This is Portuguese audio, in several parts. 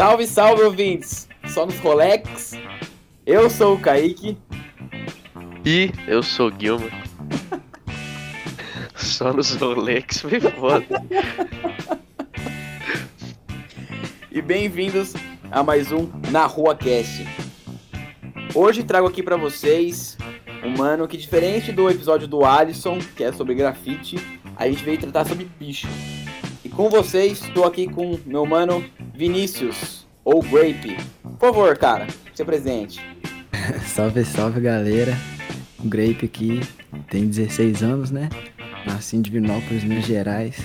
Salve, salve, ouvintes! Só nos Rolex. Eu sou o Kaique. E eu sou o Gilmore. Só nos Rolex, me foda. E bem-vindos a mais um Na Rua Cast. Hoje trago aqui pra vocês um mano que, diferente do episódio do Alisson, que é sobre grafite, a gente veio tratar sobre bicho. E com vocês, estou aqui com meu mano Vinícius, ou Grape. Por favor, cara, se apresente. Salve, salve, galera. O Grape aqui tem 16 anos, né? Nasci em Divinópolis, Minas Gerais.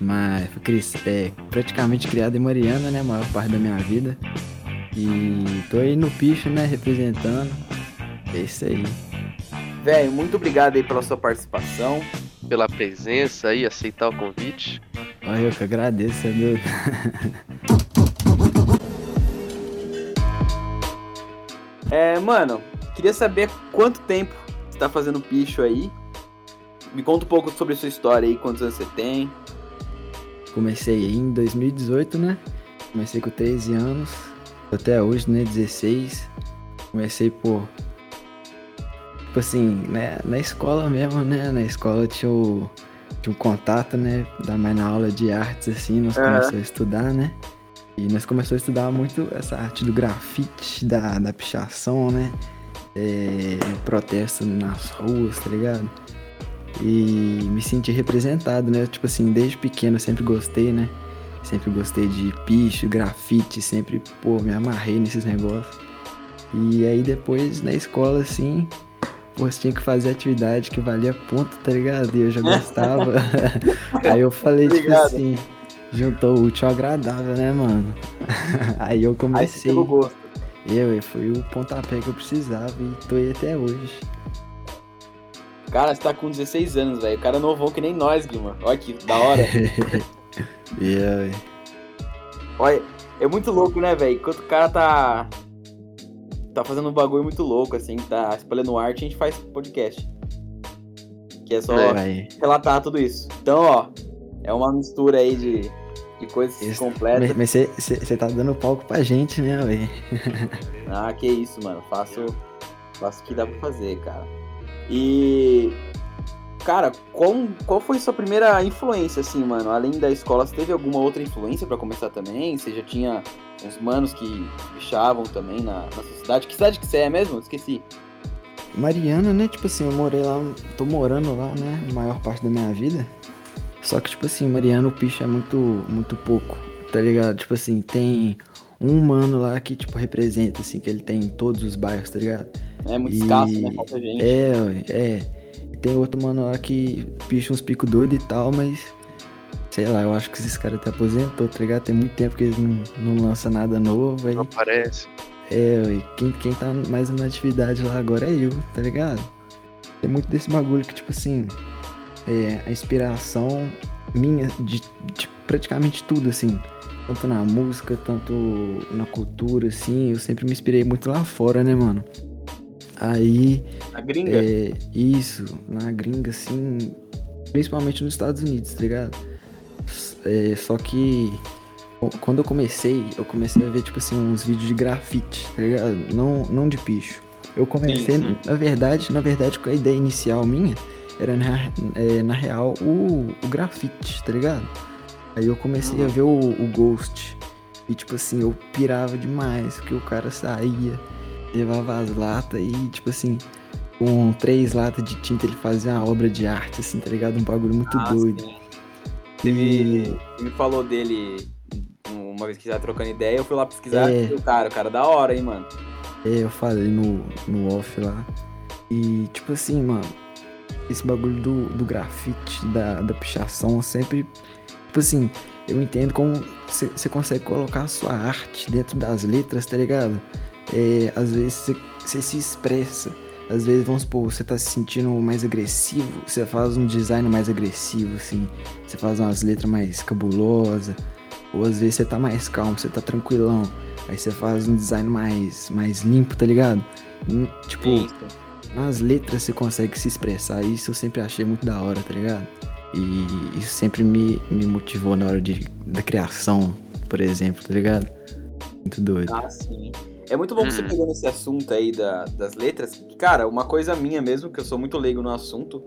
Mas fui praticamente criado em Mariana, né? A maior parte da minha vida. E tô aí no picho, né? Representando. É isso aí. Velho, muito obrigado aí pela sua participação, pela presença aí, aceitar o convite. Olha, eu que agradeço, meu. Mano, queria saber quanto tempo você tá fazendo picho aí. Me conta um pouco sobre a sua história aí, quantos anos você tem. Comecei em 2018, né? Comecei com 13 anos, até hoje, né, 16. Comecei por... Tipo assim, né, na escola mesmo, né? Na escola tinha um contato, né? Da mãe na aula de artes, assim, nós começamos a estudar, né? E nós começamos a estudar muito essa arte do grafite, da pichação, né? Protesto nas ruas, tá ligado? E me senti representado, né? Tipo assim, desde pequeno eu sempre gostei, né? Sempre gostei de picho, grafite, sempre, pô, me amarrei nesses negócios. E aí depois, na escola, assim... Pô, você tinha que fazer atividade que valia ponto, tá ligado? E eu já gostava. Aí eu falei, obrigado. Tipo assim, juntou o útil ao agradável, né, mano? Aí eu comecei. Aí gosto. Foi o pontapé que eu precisava e tô aí até hoje. Cara, você tá com 16 anos, velho. O cara novou que nem nós, Guilherme. Olha que da hora. Velho. Olha, é muito louco, né, velho? Enquanto o cara tá fazendo um bagulho muito louco, assim, tá espalhando arte, a gente faz podcast. Que é só relatar tudo isso. Então, ó, é uma mistura aí de coisas isso, completas. Mas você tá dando palco pra gente, né, velho? Ah, que isso, mano. Faço o que dá pra fazer, cara. E... Cara, qual foi sua primeira influência, assim, mano? Além da escola, você teve alguma outra influência pra começar também? Você já tinha uns manos que pichavam também na sua cidade? Que cidade que você é mesmo? Esqueci. Mariana, né? Tipo assim, eu morei lá, tô morando lá, né? A maior parte da minha vida. Só que, tipo assim, Mariana, o picho é muito, muito pouco, tá ligado? Tipo assim, tem um mano lá que, tipo, representa, assim, que ele tem em todos os bairros, tá ligado? É muito escasso, né? Falta gente. Tem outro mano lá que picha uns picos doidos e tal, mas... Sei lá, eu acho que esses caras até aposentou, tá ligado? Tem muito tempo que eles não lançam nada novo, aí... Não aparece. Quem tá mais na atividade lá agora é eu, tá ligado? Tem muito desse bagulho que, tipo assim... A inspiração minha de praticamente tudo, assim. Tanto na música, tanto na cultura, assim. Eu sempre me inspirei muito lá fora, né, mano? Aí... Na gringa? Isso, na gringa, assim, principalmente nos Estados Unidos, tá ligado? Só que quando eu comecei a ver, tipo assim, uns vídeos de grafite, tá ligado? Não de picho. Eu comecei, sim. Na verdade, com a ideia inicial minha, era, na real, o grafite, tá ligado? Aí eu comecei a ver o Ghost, e tipo assim, eu pirava demais, porque o cara saía... Levava as latas e, tipo assim, com 3 latas de tinta ele fazia uma obra de arte, assim, tá ligado? Um bagulho muito doido. Ele falou dele uma vez que já trocando ideia, eu fui lá pesquisar e vi o cara da hora, hein, mano? Eu falei no off lá. E, tipo assim, mano, esse bagulho do grafite, da pichação, sempre, tipo assim, eu entendo como você consegue colocar a sua arte dentro das letras, tá ligado? Às vezes você se expressa, às vezes, vamos supor, você tá se sentindo mais agressivo, você faz um design mais agressivo, assim, você faz umas letras mais cabulosas, ou às vezes você tá mais calmo, você tá tranquilão, aí você faz um design mais limpo, tá ligado? Tipo, eita. Nas letras você consegue se expressar, isso eu sempre achei muito da hora, tá ligado? E isso sempre me motivou na hora da criação, por exemplo, tá ligado? Muito doido. Ah, sim. É muito bom que você pegou nesse assunto aí das letras. Cara, uma coisa minha mesmo, que eu sou muito leigo no assunto,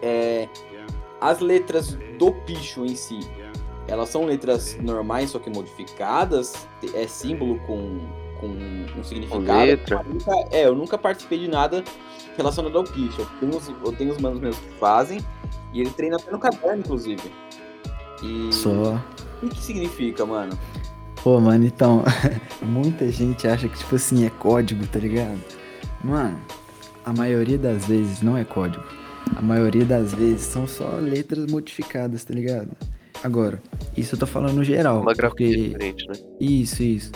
é as letras do picho em si. Elas são letras normais, só que modificadas, é símbolo com um significado. Letra. Eu nunca participei de nada relacionado ao picho. Eu tenho os manos meus que fazem, e ele treina até no caderno, inclusive. E só. O que significa, mano? Pô, mano, então, muita gente acha que, tipo assim, é código, tá ligado? Mano, a maioria das vezes não é código. A maioria das vezes são só letras modificadas, tá ligado? Agora, isso eu tô falando no geral. Uma grafia diferente, né? Isso.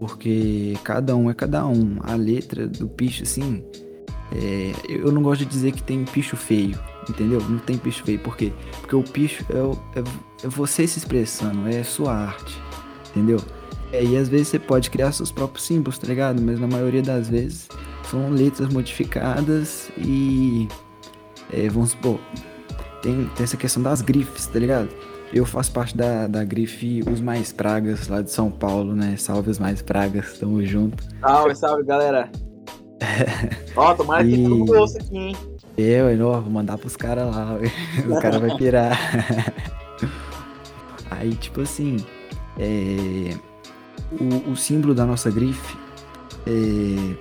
Porque cada um é cada um. A letra do picho, assim, eu não gosto de dizer que tem picho feio, entendeu? Não tem picho feio. Por quê? Porque o picho é você se expressando, é sua arte. Entendeu? E às vezes você pode criar seus próprios símbolos, tá ligado? Mas na maioria das vezes são letras modificadas e... vamos supor, tem essa questão das grifes, tá ligado? Eu faço parte da grife Os Mais Pragas, lá de São Paulo, né? Salve Os Mais Pragas, tamo junto. Salve, galera. Ó, tomara que todo mundo ouça aqui, hein? Vou mandar pros caras lá, o cara vai pirar. Aí, tipo assim... O símbolo da nossa grife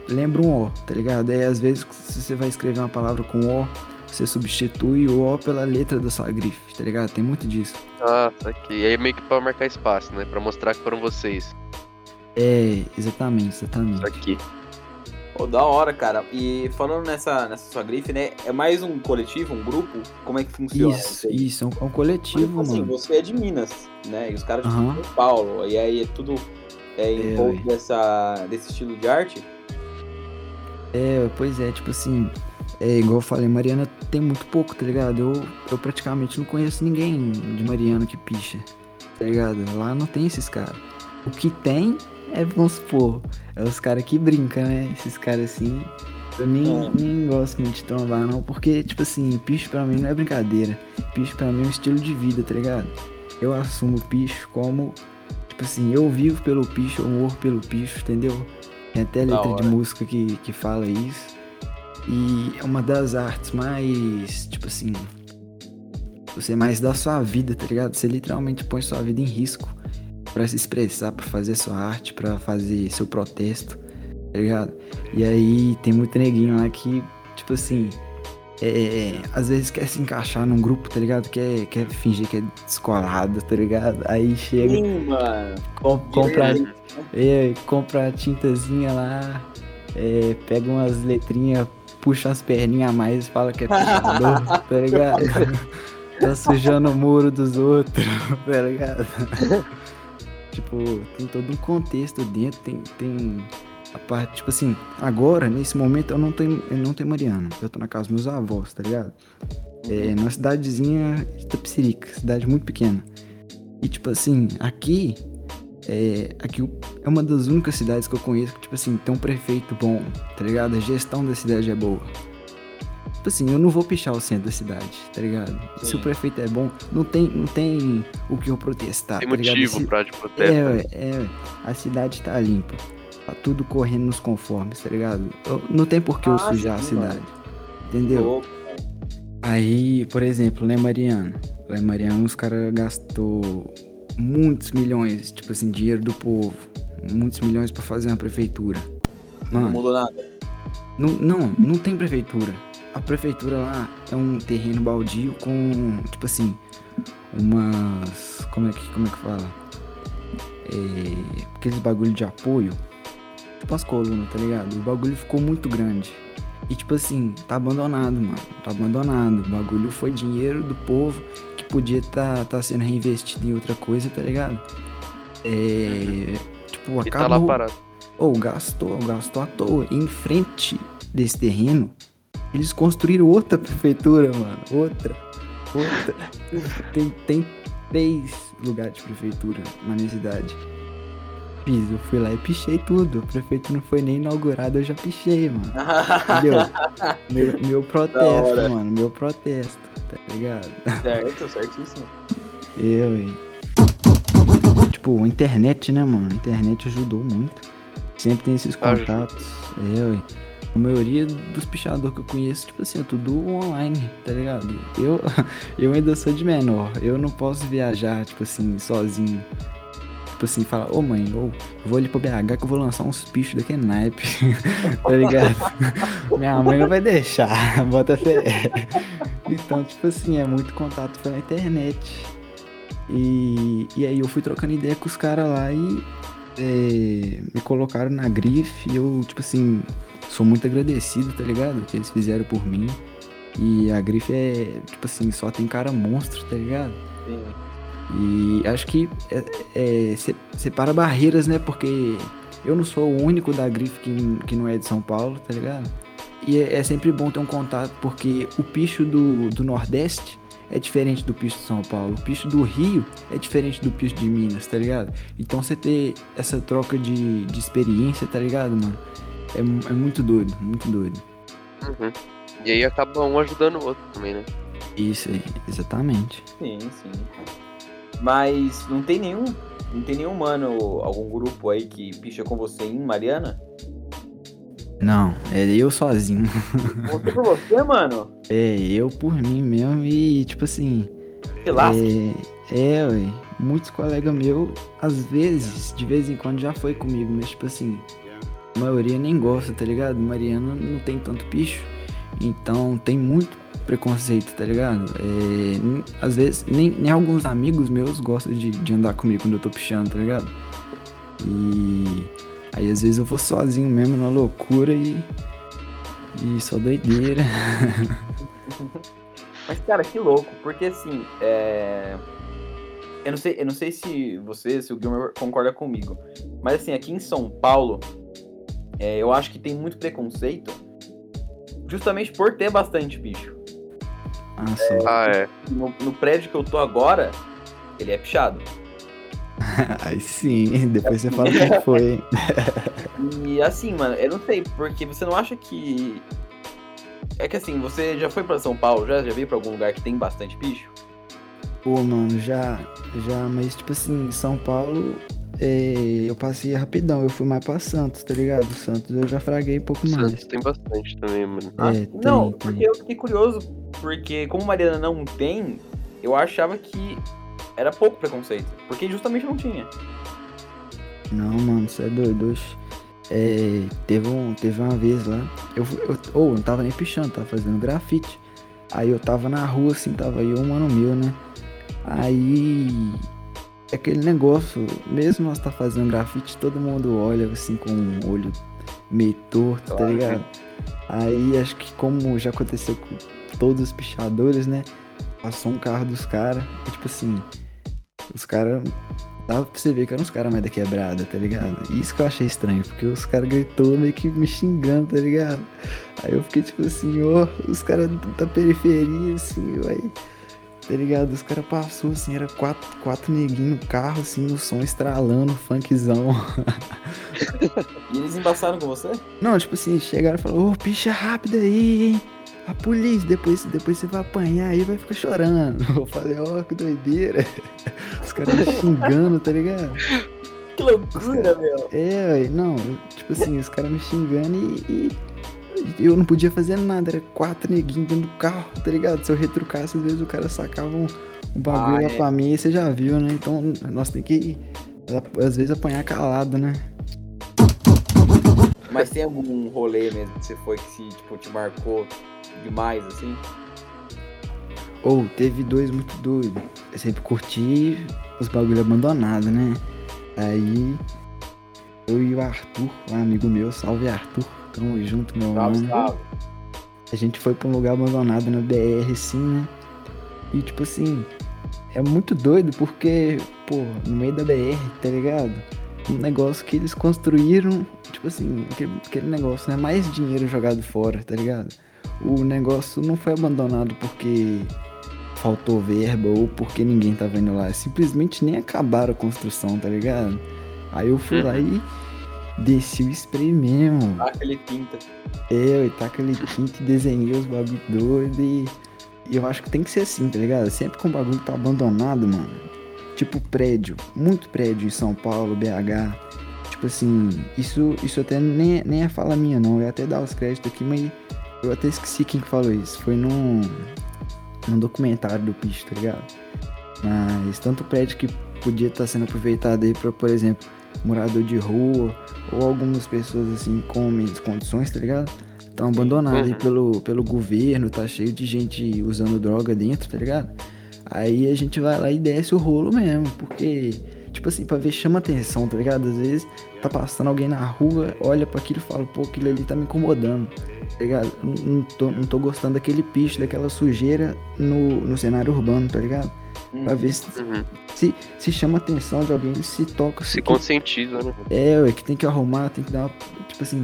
lembra um O, tá ligado? Às vezes, se você vai escrever uma palavra com O, você substitui o O pela letra da sua grife, tá ligado? Tem muito disso. Ah, tá aqui. E aí meio que pra marcar espaço, né? Pra mostrar que foram vocês. Exatamente. Tá aqui. Pô, da hora, cara. E falando nessa sua grife, né? É mais um coletivo, um grupo? Como é que funciona? Isso, é um coletivo, mas, assim, mano. Você é de Minas, né? E os caras de São Paulo. E aí é tudo em volta desse estilo de arte? Pois é. Tipo assim, igual eu falei, Mariana tem muito pouco, tá ligado? Eu praticamente não conheço ninguém de Mariana que picha, tá ligado? Lá não tem esses caras. O que tem... vamos supor, os caras que brincam, né? Esses caras assim, eu nem gosto muito de trombar, não. Porque, tipo assim, picho pra mim não é brincadeira. Picho pra mim é um estilo de vida, tá ligado? Eu assumo o picho como, tipo assim, eu vivo pelo picho, eu morro pelo picho, entendeu? Tem até letra de música que fala isso. E é uma das artes mais, tipo assim, você mais dá sua vida, tá ligado? Você literalmente põe sua vida em risco pra se expressar, pra fazer sua arte, pra fazer seu protesto, tá ligado? E aí tem muito neguinho lá que, tipo assim, às vezes quer se encaixar num grupo, tá ligado? Quer fingir que é descolado, tá ligado? Aí chega, compra a tintazinha lá, pega umas letrinhas, puxa as perninhas a mais e fala que é puxador, tá ligado? Tá sujando o muro dos outros, tá ligado? Tipo, tem todo um contexto dentro, tem a parte, tipo assim, agora, nesse momento, eu não tenho Mariana, eu tô na casa dos meus avós, tá ligado? Numa cidadezinha de Tapicerica, cidade muito pequena. E, tipo assim, aqui é uma das únicas cidades que eu conheço que, tipo assim, tem um prefeito bom, tá ligado? A gestão da cidade é boa. Tipo assim, eu não vou pichar o centro da cidade, tá ligado? Sim. Se o prefeito é bom, não tem o que eu protestar, tem tá ligado? Tem motivo pra de protesto. A cidade tá limpa, tá tudo correndo nos conformes, tá ligado? Não tem por que eu sujar a cidade, entendeu? Aí, por exemplo, lá em Mariana, os caras gastou muitos milhões, tipo assim, dinheiro do povo, muitos milhões pra fazer uma prefeitura. Mano, não mudou nada? Não tem prefeitura. A prefeitura lá é um terreno baldio com, tipo assim, umas... Como é que fala? Aqueles bagulho de apoio, tipo as colunas, tá ligado? O bagulho ficou muito grande. E, tipo assim, tá abandonado, mano. O bagulho foi dinheiro do povo que podia tá sendo reinvestido em outra coisa, tá ligado? Tipo, acabou... E tá lá parado. Gastou à toa. Em frente desse terreno... Eles construíram outra prefeitura, mano. Outra. Tem 3 lugares de prefeitura na minha cidade. Eu fui lá e pichei tudo. O prefeito não foi nem inaugurado, eu já pichei, mano. Entendeu? Meu protesto, mano. Meu protesto, tá ligado? Certo, certíssimo. tipo, internet, né, mano? A internet ajudou muito. Sempre tem esses contatos. É, ué. A maioria dos pichadores que eu conheço, tipo assim, é tudo online, tá ligado? Eu ainda sou de menor. Eu não posso viajar, tipo assim, sozinho. Tipo assim, falar, ô mãe, eu vou ali pro BH que eu vou lançar uns pichos daqui naipe, tá ligado? Minha mãe não vai deixar, bota fé. Então, tipo assim, é muito contato pela internet. E aí eu fui trocando ideia com os caras lá e me colocaram na grife e eu, tipo assim, sou muito agradecido, tá ligado? O que eles fizeram por mim. E a grife é, tipo assim, só tem cara monstro, tá ligado? Sim. E acho que separa barreiras, né? Porque eu não sou o único da grife que não é de São Paulo, tá ligado? E é sempre bom ter um contato, porque o picho do Nordeste é diferente do picho de São Paulo. O picho do Rio é diferente do picho de Minas, tá ligado? Então você ter essa troca de experiência, tá ligado, mano? É muito doido, muito doido. Uhum. E aí acaba um ajudando o outro também, né? Isso aí, exatamente. Sim, sim. Mas não tem nenhum mano, algum grupo aí que picha com você em Mariana? Não, é eu sozinho. Você por você, mano? É, eu por mim mesmo e, tipo assim... Que lasca. Ué, muitos colegas meus, às vezes, de vez em quando já foi comigo, mas, tipo assim, a maioria nem gosta, tá ligado? Mariana não tem tanto picho, então tem muito preconceito, tá ligado? Às vezes, nem alguns amigos meus gostam de andar comigo quando eu tô pichando, tá ligado? E aí, às vezes, eu vou sozinho mesmo, na loucura e só doideira. Mas, cara, que louco, porque, assim, eu não sei se você, se o Gilmore concorda comigo, mas, assim, aqui em São Paulo, eu acho que tem muito preconceito justamente por ter bastante bicho. No prédio que eu tô agora, ele é pichado. Aí sim, depois você fala o que foi, hein? E assim, mano, eu não sei, porque você não acha que... É que assim, você já foi pra São Paulo, já veio pra algum lugar que tem bastante bicho? Pô, mano, já, mas tipo assim, São Paulo, eu passei rapidão, eu fui mais pra Santos, tá ligado? Santos eu já fraguei um pouco mais. Santos tem bastante também, mano. Não, porque eu fiquei curioso, porque como Mariana não tem, eu achava que era pouco preconceito, porque justamente não tinha. Não, mano, isso é doido. Teve uma vez lá, eu não tava nem pichando, tava fazendo grafite. Aí eu tava na rua, assim, tava aí um mano meu, né? Aí aquele negócio, mesmo nós tá fazendo grafite, todo mundo olha assim com um olho meio torto, tá ligado? Aí acho que como já aconteceu com todos os pichadores, né? Passou um carro dos caras, tipo assim, os caras, dava pra você ver que eram uns caras mais da quebrada, tá ligado? Isso que eu achei estranho, porque os caras gritou meio que me xingando, tá ligado? Aí eu fiquei tipo assim, os caras da periferia, assim, aí, tá ligado? Os caras passou assim, era quatro neguinhos no carro, assim, o som estralando, funkzão. E eles embaçaram com você? Não, tipo assim, chegaram e falaram, picha rápido aí, hein? A polícia, depois você vai apanhar aí, vai ficar chorando. Eu falei, que doideira. Os caras me xingando, tá ligado? Que loucura, meu. Não, tipo assim, os caras me xingando e eu não podia fazer nada. Era quatro neguinhos dentro do carro, tá ligado? Se eu retrucasse, às vezes o cara sacava um bagulho lá pra mim e você já viu, né? Então, nós tem que, às vezes, apanhar calado, né? Mas tem algum rolê mesmo que você foi que se, tipo, te marcou demais, assim? Teve dois muito doidos. Eu sempre curti os bagulho abandonado, né? Aí, eu e o Arthur, um amigo meu, salve Arthur, tamo junto, meu salve, mano. Salve. A gente foi pra um lugar abandonado na BR, assim, né? E, tipo assim, é muito doido porque, pô, no meio da BR, tá ligado? Um negócio que eles construíram, tipo assim, aquele negócio, né? Mais dinheiro jogado fora, tá ligado? O negócio não foi abandonado porque faltou verba ou porque ninguém tava indo lá. Simplesmente nem acabaram a construção, tá ligado? Aí eu fui lá e desci o spray mesmo. Taca ele tinta. Eu taca ele tinta e desenhei os bagulho doido e eu acho que tem que ser assim, tá ligado? Sempre com o bagulho tá abandonado, mano. tipo prédio, muito prédio em São Paulo, BH, tipo assim, isso até nem é fala minha não, eu ia até dar os créditos aqui, mas eu até esqueci quem que falou isso, foi num documentário do Pitch, tá ligado? Mas tanto prédio que podia estar sendo aproveitado aí pra, por exemplo, morador de rua, ou algumas pessoas assim com menos condições, tá ligado? Estão abandonados aí pelo governo, tá cheio de gente usando droga dentro, tá ligado? Aí a gente vai lá e desce o rolo mesmo, porque, tipo assim, pra ver chama atenção, tá ligado? Às vezes tá passando alguém na rua, olha pra aquilo e fala, pô, aquilo ali tá me incomodando, tá ligado? Não tô gostando daquele picho, daquela sujeira no cenário urbano, tá ligado? Pra ver se chama atenção de alguém, se toca... Se conscientiza, né? É que tem que arrumar, tem que dar uma, tipo assim...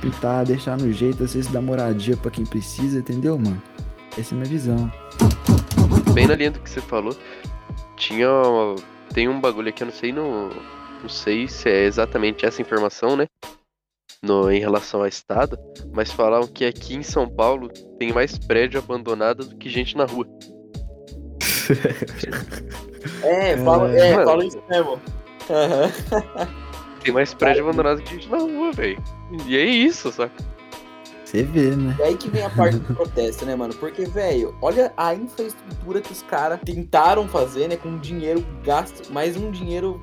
pintar, deixar no jeito, às vezes dar moradia pra quem precisa, entendeu, mano? Essa é a minha visão. Bem na linha do que você falou, tem um bagulho aqui, eu não sei se é exatamente essa informação, né? Em relação ao estado, mas falaram que aqui em São Paulo tem mais prédio abandonado do que gente na rua. Fala isso mesmo. Tem mais prédio abandonado que gente na rua, velho. E é isso, saca? Você vê, né? E aí que vem a parte do protesto, né, mano? Porque, velho, olha a infraestrutura que os caras tentaram fazer, né? Com dinheiro gasto, mais um dinheiro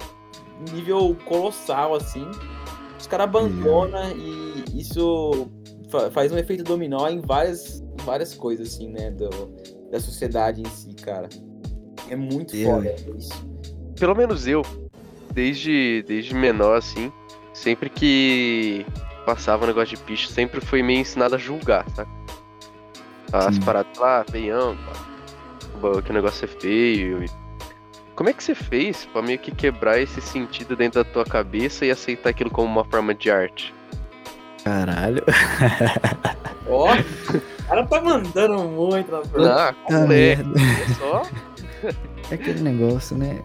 nível colossal, assim. Os caras abandonam e isso faz um efeito dominó em várias coisas, assim, né? Da sociedade em si, cara. É muito foda isso. Pelo menos eu. Desde menor, assim, sempre que passava um negócio de picho, sempre fui meio ensinado a julgar, saca? As paradas lá, veião, que o negócio é feio. Como é que você fez pra meio que quebrar esse sentido dentro da tua cabeça e aceitar aquilo como uma forma de arte? Caralho. Ó, o cara tá mandando muito na frente. É aquele negócio, né?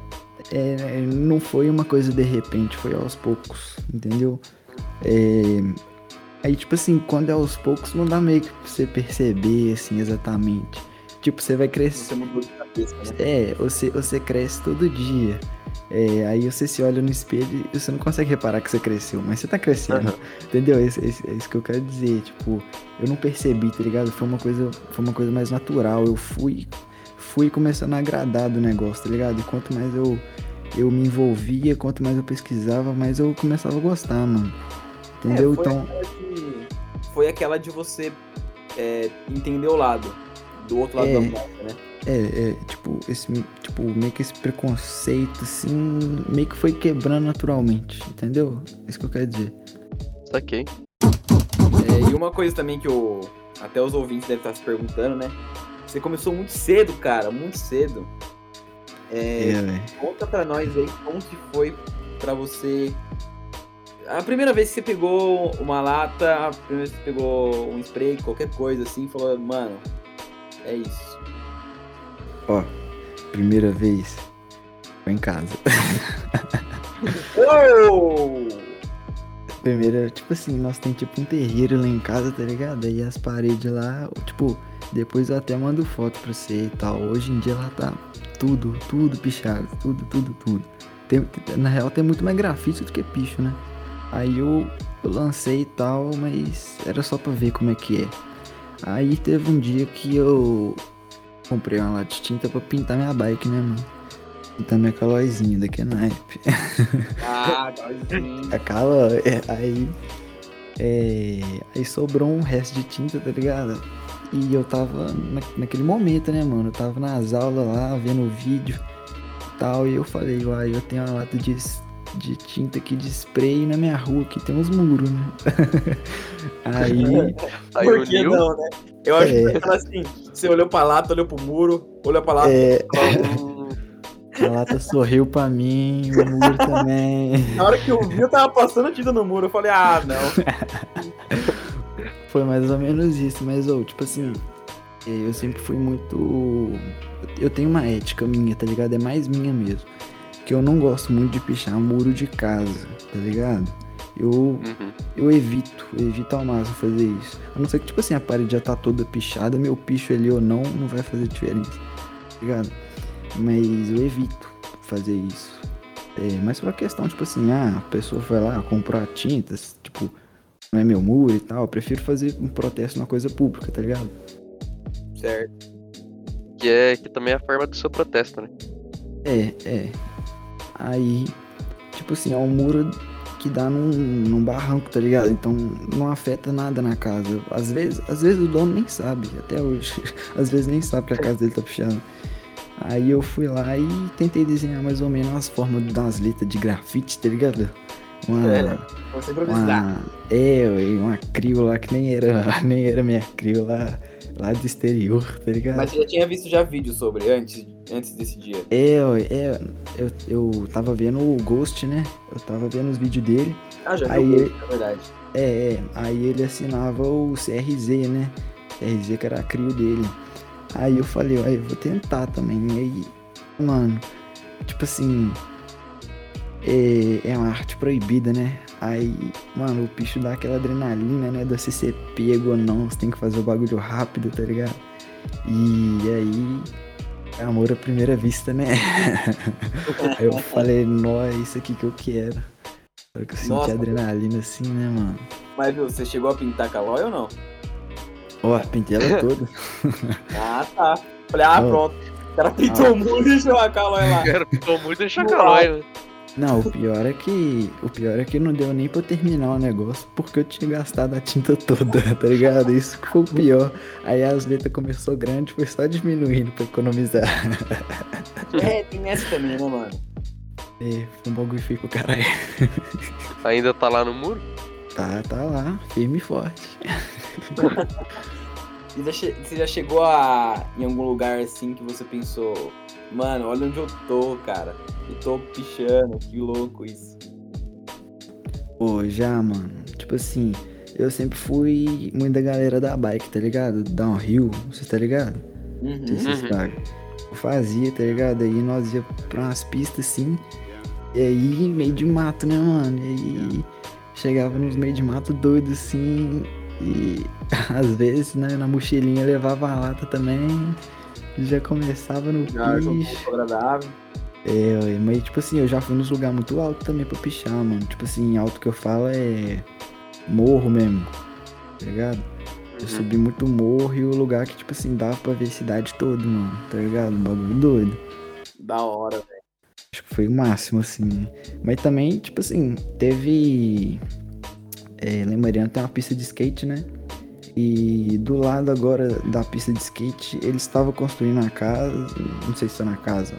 Não foi uma coisa de repente, foi aos poucos, entendeu? Aí, tipo assim, quando é aos poucos, não dá meio que pra você perceber, assim, exatamente. Tipo, você vai crescer... Você cresce todo dia. Aí você se olha no espelho e você não consegue reparar que você cresceu, mas você tá crescendo, entendeu? É isso que eu quero dizer, tipo, eu não percebi, tá ligado? Foi uma coisa mais natural, eu fui começando a agradar do negócio, tá ligado? E quanto mais eu me envolvia, quanto mais eu pesquisava, mais eu começava a gostar, mano. Entendeu? Então... Foi aquela de você entender o lado, do outro lado da moeda, né? Tipo, meio que esse preconceito, assim, meio que foi quebrando naturalmente, entendeu? É isso que eu quero dizer. Saquei. E uma coisa também que até os ouvintes devem estar se perguntando, né? Você começou muito cedo, cara, muito cedo. Conta pra nós aí como que foi pra você... A primeira vez que você pegou uma lata, a primeira vez que você pegou um spray, qualquer coisa assim, falou, mano, é isso. Ó, primeira vez foi em casa. Primeiro, tipo assim, nós tem tipo um terreiro lá em casa, tá ligado? Aí as paredes lá, tipo... Depois eu até mando foto pra você e tal. Hoje em dia ela tá tudo pichado. Tudo. Na real tem muito mais grafite do que picho, né? Aí eu lancei e tal, mas era só pra ver como é que é. Aí teve um dia que eu comprei uma lata de tinta pra pintar minha bike, né, mano? Pintar minha calóizinha daqui na app. Calóizinha. A caló... Aí sobrou um resto de tinta, tá ligado? E eu tava naquele momento, né, mano? Eu tava nas aulas lá, vendo o vídeo e tal. E eu falei, uai, eu tenho uma lata de tinta aqui de spray na minha rua, que tem uns muros, né? Aí... Por que não, né? Eu acho que era assim, você olhou pra lata, olhou pro muro, olhou pra lata... A lata sorriu pra mim, o muro também... Na hora que eu vi, eu tava passando tinta no muro. Eu falei, não... Foi mais ou menos isso, mas tipo assim, eu sempre fui muito... Eu tenho uma ética minha, tá ligado? É mais minha mesmo. Que eu não gosto muito de pichar muro de casa, tá ligado? Eu evito ao máximo fazer isso. A não ser que, tipo assim, a parede já tá toda pichada, meu picho ali ou não vai fazer diferença, tá ligado? Mas eu evito fazer isso. É, mas foi uma questão, tipo assim, ah, a pessoa vai lá comprar tintas, tipo, não é meu muro e tal, eu prefiro fazer um protesto numa coisa pública, tá ligado? Certo. Que também é a forma do seu protesto, né? É. Aí, tipo assim, é um muro que dá num barranco, tá ligado? Então não afeta nada na casa. Às vezes o dono nem sabe, até hoje. Às vezes nem sabe que a casa dele tá pichando. Aí eu fui lá e tentei desenhar mais ou menos as formas das letras de grafite, tá ligado? Você improvisar. Uma crio lá que nem era minha crio lá. Lá do exterior, tá ligado? Mas você já tinha visto já vídeo sobre antes desse dia? Eu tava vendo o Ghost, né? Eu tava vendo os vídeos dele. Ah, já vi o Ghost, na verdade. Aí ele assinava o CRZ, né? CRZ que era a crio dele. Aí eu falei, eu vou tentar também. E aí, mano, tipo assim, é uma arte proibida, né? Aí, mano, o bicho dá aquela adrenalina, né? De se ser pego ou não, você tem que fazer o bagulho rápido, tá ligado? E aí, amor à primeira vista, né? Aí eu falei, nó, é isso aqui que eu quero. Só que eu senti a adrenalina assim, né, mano? Mas, viu, você chegou a pintar calói ou não? Pintei ela toda. Ah, tá. Falei, pronto. O cara pintou muito e deixou a calói lá. O cara pintou muito e deixou a calói, velho. Não, o pior é que não deu nem pra terminar o negócio, porque eu tinha gastado a tinta toda, tá ligado? Isso que foi o pior. Aí as letras começou grande, foi só diminuindo pra economizar. Tem essa também, né, mano? Foi um bagulho feio pro caralho. Ainda tá lá no muro? Tá lá, firme e forte. E você já chegou em algum lugar assim que você pensou... Mano, olha onde eu tô, cara. Eu tô pichando, que louco isso. Já, mano. Tipo assim, eu sempre fui muito da galera da bike, tá ligado? Downhill, você tá ligado? Uhum. Eu fazia, tá ligado? Aí nós ia pra umas pistas assim. E aí, meio de mato, né, mano? E aí, chegava nos meio de mato doido assim. E às vezes, né, na mochilinha levava a lata também. Já começava no picho. Mas tipo assim, eu já fui nos lugares muito altos também pra pichar, mano. Tipo assim, alto que eu falo é morro mesmo, tá ligado? Eu subi muito morro e o lugar que, tipo assim, dava pra ver a cidade toda, mano, tá ligado? Um bagulho doido. Da hora, velho. Acho que foi o máximo, assim. Mas também, tipo assim, teve... lá em Mariana tem uma pista de skate, né? E do lado agora da pista de skate, eles estavam construindo uma casa, não sei se tá na casa,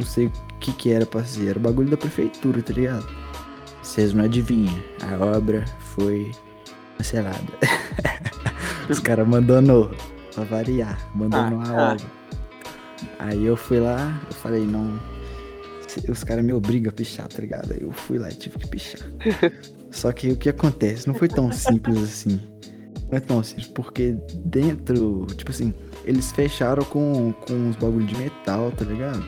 não sei o que era pra ser, era o bagulho da prefeitura, tá ligado? Vocês não adivinham, a obra foi cancelada. Os caras abandonou, pra variar, abandonou a obra. Aí eu fui lá, eu falei, não, os caras me obrigam a pichar, tá ligado? Aí eu fui lá e tive que pichar. Só que o que acontece, não foi tão simples assim. Então, porque dentro, tipo assim, eles fecharam com uns bagulho de metal, tá ligado?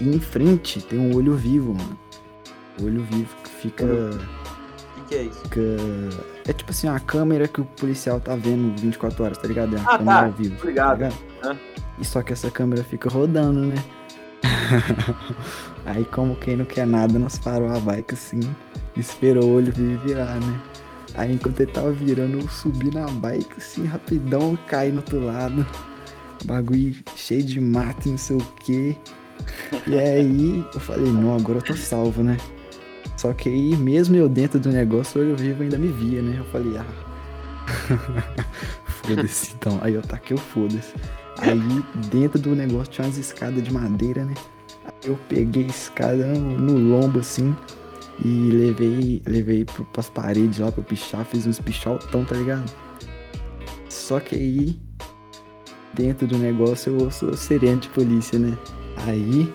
E em frente tem um olho vivo, mano. O olho vivo que fica... O que é isso? Fica... É tipo assim, uma câmera que o policial tá vendo 24 horas, tá ligado? É uma câmera ao vivo, obrigado. Tá ligado? E só que essa câmera fica rodando, né? Aí como quem não quer nada, nós parou a bike assim, esperou o olho vivo virar, né? Aí enquanto ele tava virando, eu subi na bike, assim, rapidão, caí no outro lado. Bagulho cheio de mato, não sei o quê. E aí eu falei, não, agora eu tô salvo, né? Só que aí, mesmo eu dentro do negócio, o olho vivo ainda me via, né? Eu falei, foda-se então. Aí eu taquei o foda-se. Aí dentro do negócio tinha umas escadas de madeira, né? Aí eu peguei a escada no lombo, assim. E levei pras paredes lá pra pichar, fiz uns picholtão, tá ligado? Só que aí, dentro do negócio, eu sou sereno de polícia, né? Aí,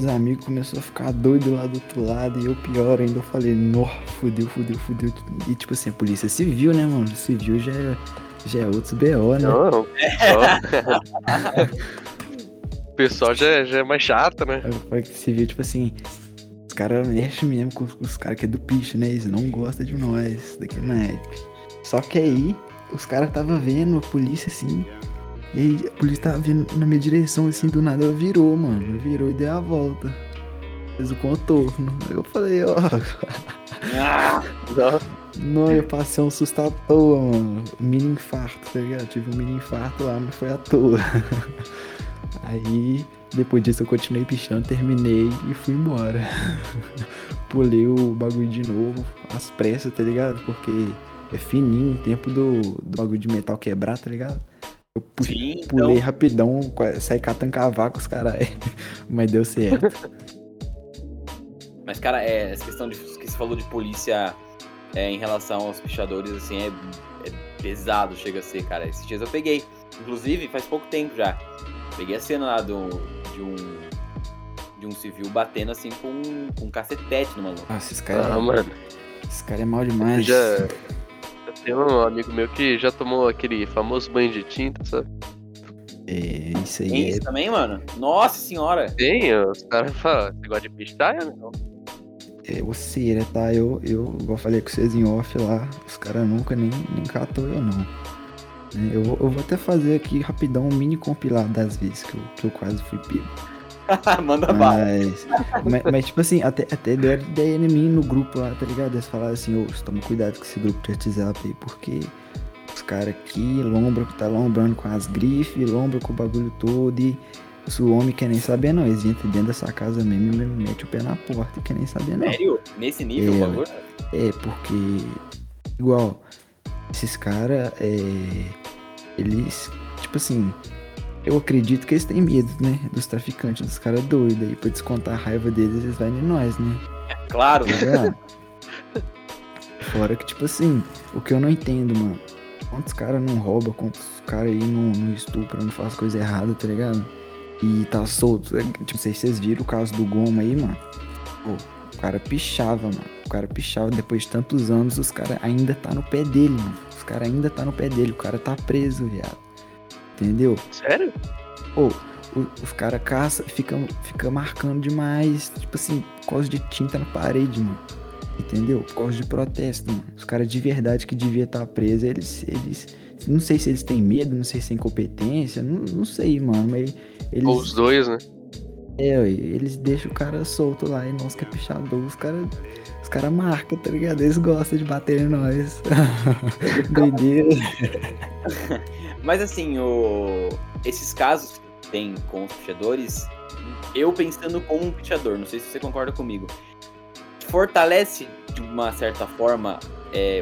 os amigos começaram a ficar doidos lá do outro lado, e eu pior ainda, eu falei, nó, fudeu. E tipo assim, a polícia civil, né, mano? Civil já é outros B.O., né? Não. O pessoal já é mais chato, né? Civil, tipo assim... Os caras mexem mesmo com os caras que é do picho, né? Eles não gostam de nós, daquele naipe. Só que aí, os caras tava vendo a polícia assim. E aí a polícia tava vindo na minha direção, assim, do nada, ela virou, mano. Virou e deu a volta. Fez o contorno. Aí eu falei, ó... Não, eu passei um susto à toa, mano. Mini infarto, tá ligado? Tive um mini infarto lá, mas foi à toa. Aí, depois disso eu continuei pichando, terminei e fui embora. Pulei o bagulho de novo, às pressas, tá ligado? Porque é fininho o tempo do bagulho de metal quebrar, tá ligado? Eu pulei então... rapidão, saí catando cavacos, caralho. Mas deu certo. Mas, cara, essa questão que você falou de polícia em relação aos pichadores, assim, é pesado, chega a ser, cara. Esses dias eu peguei, inclusive, faz pouco tempo já. Peguei a cena lá de um civil batendo, assim, com um cacetete no maluco. Nossa, esse cara mano. Esse cara é mal demais. Eu tenho um amigo meu que já tomou aquele famoso banho de tinta, sabe? É, isso aí. Tem isso também, mano? Nossa senhora! Tem, os caras falam, você gosta de pichar ou não? Eu sei, né, tá? Eu igual falei com vocês em off lá, os caras nunca nem catou eu não. Eu vou até fazer aqui rapidão um mini compilado das vezes que eu quase fui pego. Manda bala. Mas tipo assim, até deram ideia em mim no grupo lá, tá ligado? Eles falaram assim, ô, toma cuidado com esse grupo de WhatsApp aí, porque os caras aqui lombram, tá lombrando com as grifes, lombram com o bagulho todo e... Se o homem quer nem saber, não. Eles entram dentro dessa casa mesmo e mete o pé na porta e quer nem saber, não. Sério? Nesse nível, por favor? É, porque... Igual, esses caras, eles... Tipo assim, eu acredito que eles têm medo, né? Dos traficantes, dos caras doidos. Aí pra descontar a raiva deles, eles vão em nós, né? É claro, né? Fora que, tipo assim, o que eu não entendo, mano. Quantos caras não roubam, quantos caras aí não estupram, não fazem coisa errada, tá ligado? E tá solto. Tipo, não sei se vocês viram o caso do Goma aí, mano. Pô, o cara pichava, mano. O cara pichava. Depois de tantos anos, os caras ainda tá no pé dele, mano. Os caras ainda tá no pé dele. O cara tá preso, viado. Entendeu? Sério? Pô, os caras caçam, fica marcando demais. Tipo assim, por causa de tinta na parede, mano. Entendeu? Por causa de protesto, mano. Os caras de verdade que devia estar presos, eles... Não sei se eles têm medo, não sei se é incompetência, não sei, mano, mas eles... Ou os dois, né? Eles deixam o cara solto lá, e nós que é pichador, os caras marcam, tá ligado? Eles gostam de bater em nós. Doideira. Mas assim, esses casos que tem com os pichadores, eu pensando como um pichador, não sei se você concorda comigo, fortalece de uma certa forma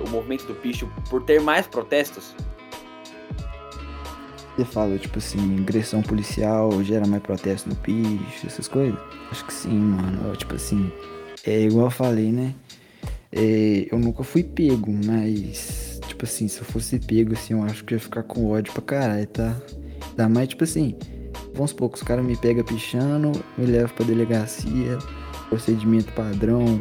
o movimento do picho por ter mais protestos? Você fala, tipo assim, agressão policial gera mais protesto no picho, essas coisas? Acho que sim, mano. Tipo assim, igual eu falei, né? Eu nunca fui pego, mas, tipo assim, se eu fosse pego, assim, eu acho que eu ia ficar com ódio pra caralho, tá? Ainda mais, tipo assim, vamos supor que os caras me pegam pichando, me levam pra delegacia, procedimento padrão,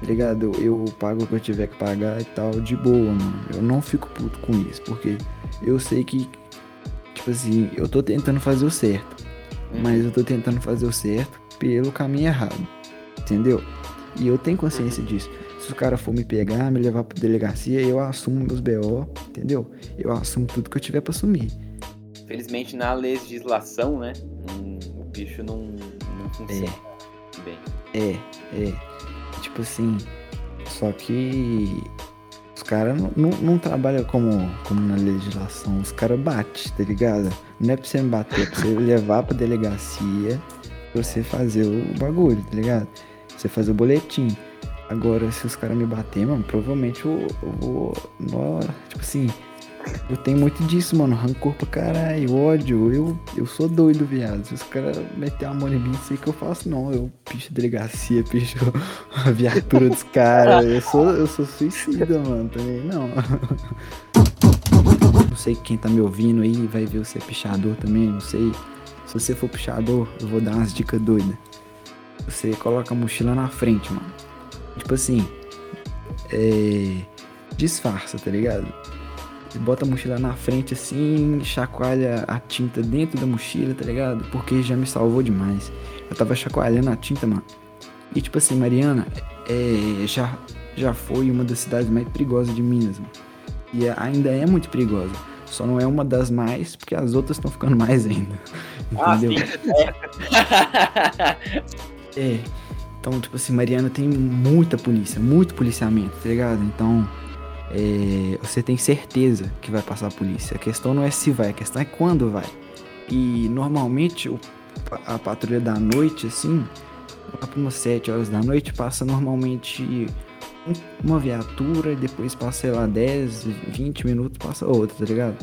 tá ligado? Eu pago o que eu tiver que pagar e tal, de boa, mano. Eu não fico puto com isso, porque eu sei que, tipo assim, eu tô tentando fazer o certo, mas eu tô tentando fazer o certo pelo caminho errado, entendeu? E eu tenho consciência disso. Se o cara for me pegar, me levar pra delegacia, eu assumo meus BO, entendeu? Eu assumo tudo que eu tiver pra assumir. Felizmente, na legislação, né, o bicho não funciona bem. Tipo assim, só que... Os caras não trabalham como na legislação, os caras batem, tá ligado? Não é pra você me bater, é pra você levar pra delegacia, pra você fazer o bagulho, tá ligado? Pra você fazer o boletim. Agora, se os caras me baterem, mano, provavelmente eu vou... Tipo assim, eu tenho muito disso, mano, rancor pra caralho, ódio, eu sou doido, viado. Se os caras meterem a mão em mim, não sei o que eu faço, não. Eu picho delegacia, picho a viatura dos caras. Eu sou suicida, mano, também, não. Não sei quem tá me ouvindo aí, vai ver você é pichador também, não sei. Se você for pichador, eu vou dar umas dicas doidas. Você coloca a mochila na frente, mano. Tipo assim, disfarça, tá ligado? Bota a mochila na frente assim, chacoalha a tinta dentro da mochila, tá ligado? Porque já me salvou demais. Eu tava chacoalhando a tinta, mano. E tipo assim, Mariana já foi uma das cidades mais perigosas de Minas, mano. E ainda é muito perigosa. Só não é uma das mais, porque as outras estão ficando mais ainda. Entendeu? Ah, é. Então, tipo assim, Mariana tem muita polícia, muito policiamento, tá ligado? Então, você tem certeza que vai passar a polícia. A questão não é se vai, a questão é quando vai. E, normalmente, a patrulha da noite, assim, lá por umas 7 horas da noite, passa normalmente uma viatura, e depois passa, sei lá, 10, 20 minutos, passa outra, tá ligado?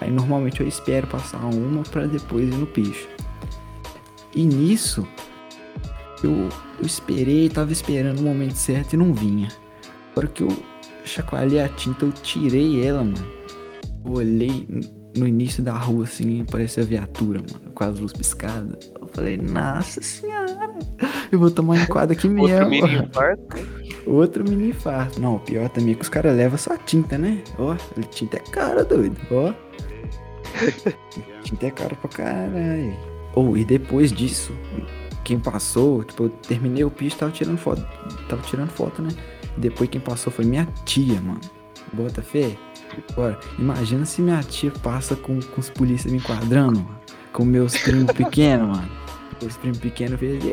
Aí, normalmente, eu espero passar uma pra depois ir no picho. E nisso, eu esperei, tava esperando o momento certo e não vinha. Na hora que eu chacoalhei a tinta, eu tirei ela, mano. Eu olhei no início da rua, assim, apareceu a viatura, mano, com as luzes piscadas. Eu falei, nossa senhora, eu vou tomar um enquadro aqui mesmo. Outro mini infarto. Não, o pior também é que os caras levam só a tinta, né? Ó, a tinta é cara, doido, ó. A tinta é cara pra caralho. E depois disso, quem passou, tipo, eu terminei o piso e tava tirando foto, né? Depois quem passou foi minha tia, mano. Bota fé. Agora, imagina se minha tia passa com os polícias me enquadrando, mano. Com meus primos pequenos, mano. Meus primos pequenos veem assim,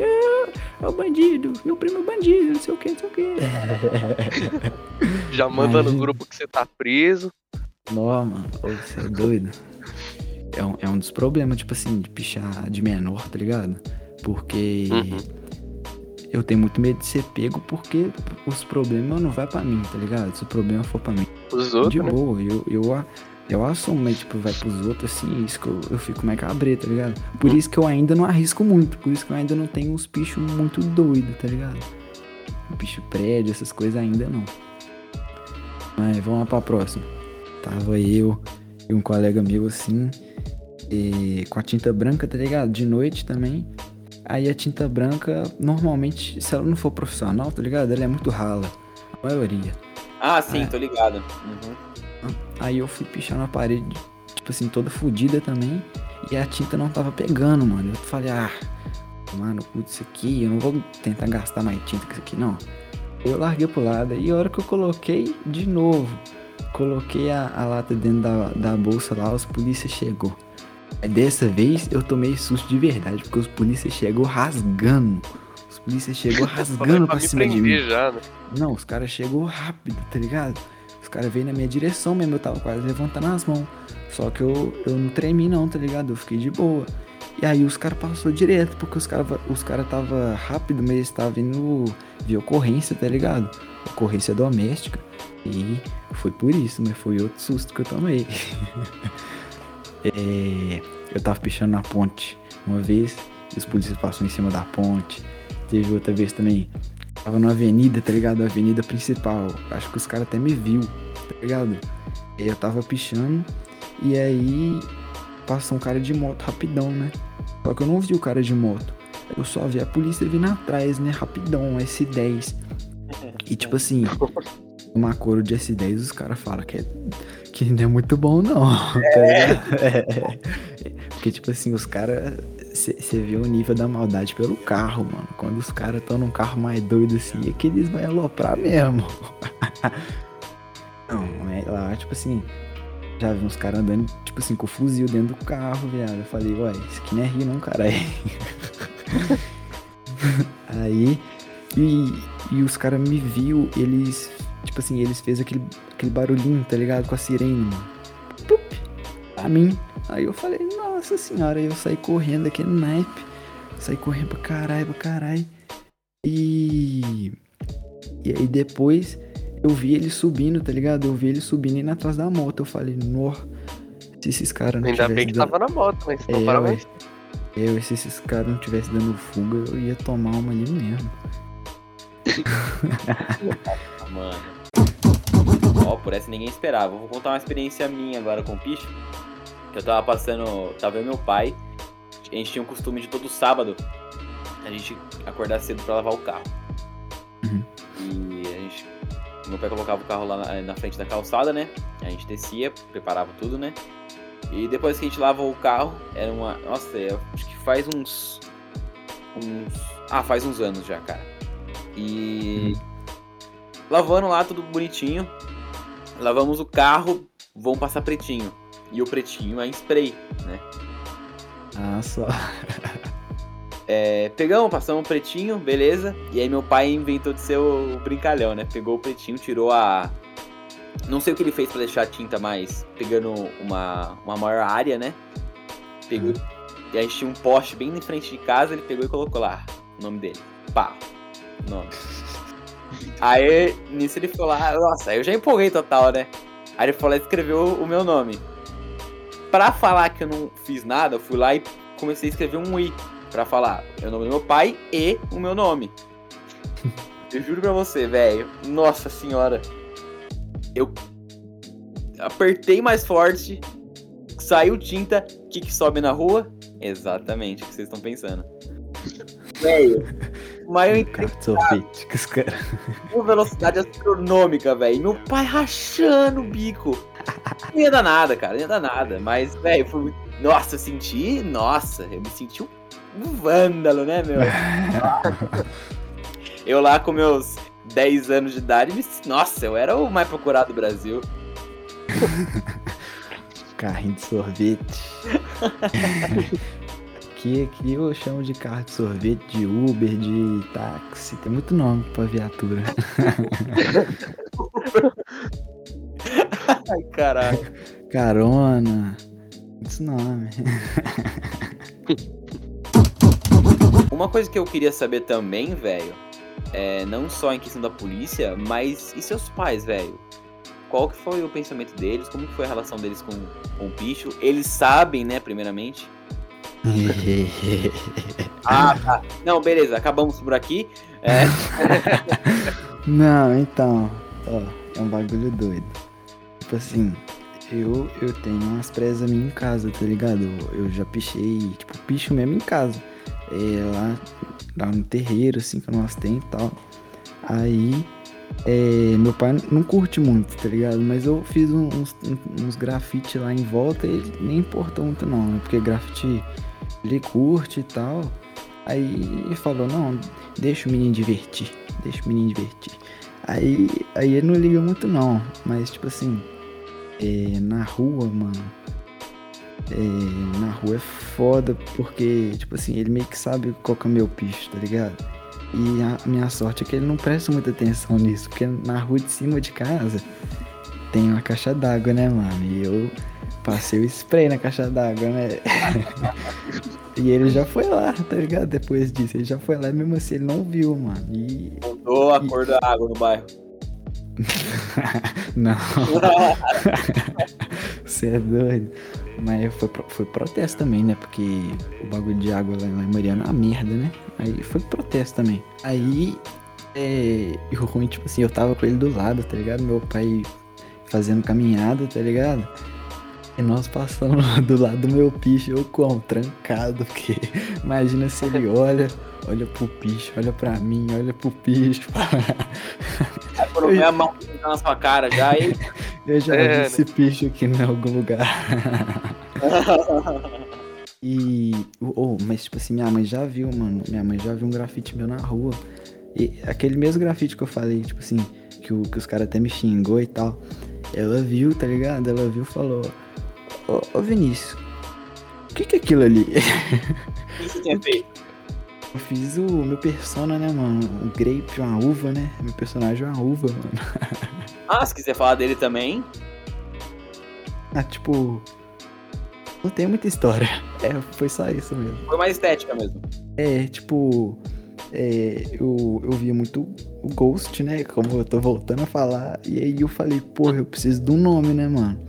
é o bandido, meu primo é o bandido, não sei o que, não sei o que. Já manda no grupo que você tá preso. Nó, mano, você é doido. É um dos problemas, tipo assim, de pichar de menor, tá ligado? Porque eu tenho muito medo de ser pego, porque os problemas não vai pra mim, tá ligado? Se o problema for pra mim, os outros, de boa, né? eu assumo, mas tipo, vai pros outros, assim, isso que eu fico mais cabreiro, tá ligado? Por isso que eu ainda não arrisco muito, por isso que eu ainda não tenho uns bichos muito doidos, tá ligado? Bicho prédio, essas coisas ainda não. Mas vamos lá pra próxima. Tava eu e um colega meu, assim, com a tinta branca, tá ligado? De noite também. Aí a tinta branca, normalmente, se ela não for profissional, tá ligado? Ela é muito rala, a maioria. Ah, sim, tô ligado. Uhum. Aí eu fui pichar na parede, tipo assim, toda fodida também. E a tinta não tava pegando, mano. Eu falei, mano, putz, isso aqui, eu não vou tentar gastar mais tinta que isso aqui, não. Eu larguei pro lado, e a hora que eu coloquei, de novo, coloquei a lata dentro da bolsa lá, os polícia chegou. Dessa vez eu tomei susto de verdade, porque os polícias chegou rasgando. Pra cima de mim. Já, né? Não, os caras chegou rápido, tá ligado? Os caras veio na minha direção mesmo, eu tava quase levantando as mãos. Só que eu não tremi não, tá ligado? Eu fiquei de boa. E aí os caras passou direto, porque os cara tava rápido, mas eles tava indo de ocorrência, tá ligado? Ocorrência doméstica. E foi por isso, mas foi outro susto que eu tomei. Eu tava pichando na ponte uma vez, os polícias passaram em cima da ponte. Teve outra vez também, tava numa avenida, tá ligado? A avenida principal, acho que os caras até me viu, tá ligado? Eu tava pichando e aí passou um cara de moto rapidão, né? Só que eu não vi o cara de moto, eu só vi a polícia vindo atrás, né? Rapidão, um S10. E tipo assim, uma cor de S10, os caras falam que não é muito bom, não. Porque, tipo assim, os caras... Você vê o nível da maldade pelo carro, mano. Quando os caras estão num carro mais doido, assim, é que eles vão aloprar mesmo. Não, é lá, tipo assim... Já vi uns caras andando, tipo assim, com o fuzil dentro do carro, viado. Eu falei, ué, isso aqui não é rio, não, caralho. Aí... E os caras me viu, eles... Tipo assim, eles fez aquele barulhinho, tá ligado? Com a sirene, mano. Pup! Pra mim. Aí eu falei, nossa senhora. Aí eu saí correndo daquele naipe. Saí correndo pra caralho. E aí depois eu vi ele subindo, tá ligado? Eu vi ele subindo e indo atrás da moto. Eu falei, se esses caras não tivessem... Ainda bem que tava na moto, mas não para mais. Se esses caras não tivessem dando fuga, eu ia tomar uma ali mesmo. Mano. Por essa ninguém esperava. Vou contar uma experiência minha agora com o picho. Que eu tava passando, tava eu e meu pai. A gente tinha o costume de todo sábado a gente acordar cedo pra lavar o carro. E a gente, meu pai colocava o carro lá na frente da calçada, né? A gente descia, preparava tudo, né? E depois que a gente lava o carro, era uma... Nossa, acho que faz faz uns anos já, cara. E... Lavando lá, tudo bonitinho. Lavamos o carro, vamos passar pretinho. E o pretinho é em spray, né? Ah, só. É, pegamos, passamos o pretinho, beleza. E aí meu pai inventou de ser o brincalhão, né? Pegou o pretinho, tirou a... Não sei o que ele fez pra deixar a tinta mais... Pegando uma maior área, né? Pegou... E a gente tinha um poste bem na frente de casa, ele pegou e colocou lá o nome dele. Pá, nome. Aí, nisso ele falou lá... Nossa, eu já empolguei total, né? Aí ele falou lá e escreveu o meu nome. Pra falar que eu não fiz nada, eu fui lá e comecei a escrever um i. Pra falar o nome do meu pai e o meu nome. Eu juro pra você, velho. Nossa senhora. Eu apertei mais forte, saiu tinta, o que sobe na rua? Exatamente o que vocês estão pensando. Velho, mas eu entrei com velocidade astronômica, velho. Meu pai rachando o bico. Não ia dar nada, cara, não ia dar nada. Mas, velho, foi... Nossa, eu senti... Nossa, eu me senti um vândalo, né, meu? Eu lá com meus 10 anos de idade, nossa, eu era o mais procurado do Brasil. Carrinho de sorvete. que eu chamo de carro de sorvete, de Uber, de táxi. Tem muito nome pra viatura. Ai, caraca. Carona. Muitos nomes. Uma coisa que eu queria saber também, velho, é não só em questão da polícia, mas e seus pais, velho? Qual que foi o pensamento deles? Como que foi a relação deles com o bicho? Eles sabem, né, primeiramente? Ah, tá. Não, beleza, acabamos por aqui. É. Não, então, ó, é um bagulho doido. Tipo assim, eu tenho umas presas minhas em casa, tá ligado? Eu já pichei, tipo, picho mesmo em casa. É, lá no terreiro, assim, que nós tem e tal. Aí, meu pai não curte muito, tá ligado? Mas eu fiz uns grafite lá em volta e ele nem importou muito não, né? Porque grafite ele curte e tal. Aí ele falou, não, deixa o menino divertir. Aí ele não liga muito não, mas tipo assim, na rua, mano... na rua é foda, porque, tipo assim, ele meio que sabe qual que é o meu picho, tá ligado? E a minha sorte é que ele não presta muita atenção nisso, porque na rua de cima de casa tem uma caixa d'água, né, mano? E eu passei o spray na caixa d'água, né? E ele já foi lá, tá ligado? Depois disso, ele já foi lá, mesmo assim ele não viu, mano. Mudou a cor da água no bairro. Não. Você é doido. Mas foi protesto também, né? Porque o bagulho de água lá em Mariana é uma merda, né? Aí foi protesto também. Aí, o ruim, tipo assim, eu tava com ele do lado, tá ligado? Meu pai fazendo caminhada, tá ligado? E nós passando do lado do meu picho, eu como, trancado, porque imagina se ele olha pro picho, olha pra mim, olha pro picho. Aí por a mão na sua cara já, aí... Eu já vi esse bicho aqui em algum lugar. Mas tipo assim, minha mãe já viu, mano. Minha mãe já viu um grafite meu na rua. E aquele mesmo grafite que eu falei, tipo assim, que os caras até me xingou e tal. Ela viu, tá ligado? Ela viu e falou, ô Vinícius, o que é aquilo ali? O que você tinha feito? Eu fiz o meu persona, né, mano? O Grape, uma uva, né? Meu personagem é uma uva, mano. Ah, se quiser falar dele também. Ah, tipo... Não tem muita história. Foi só isso mesmo. Foi mais estética mesmo. Tipo... Eu via muito o Ghost, né? Como eu tô voltando a falar. E aí eu falei, porra, eu preciso de um nome, né, mano?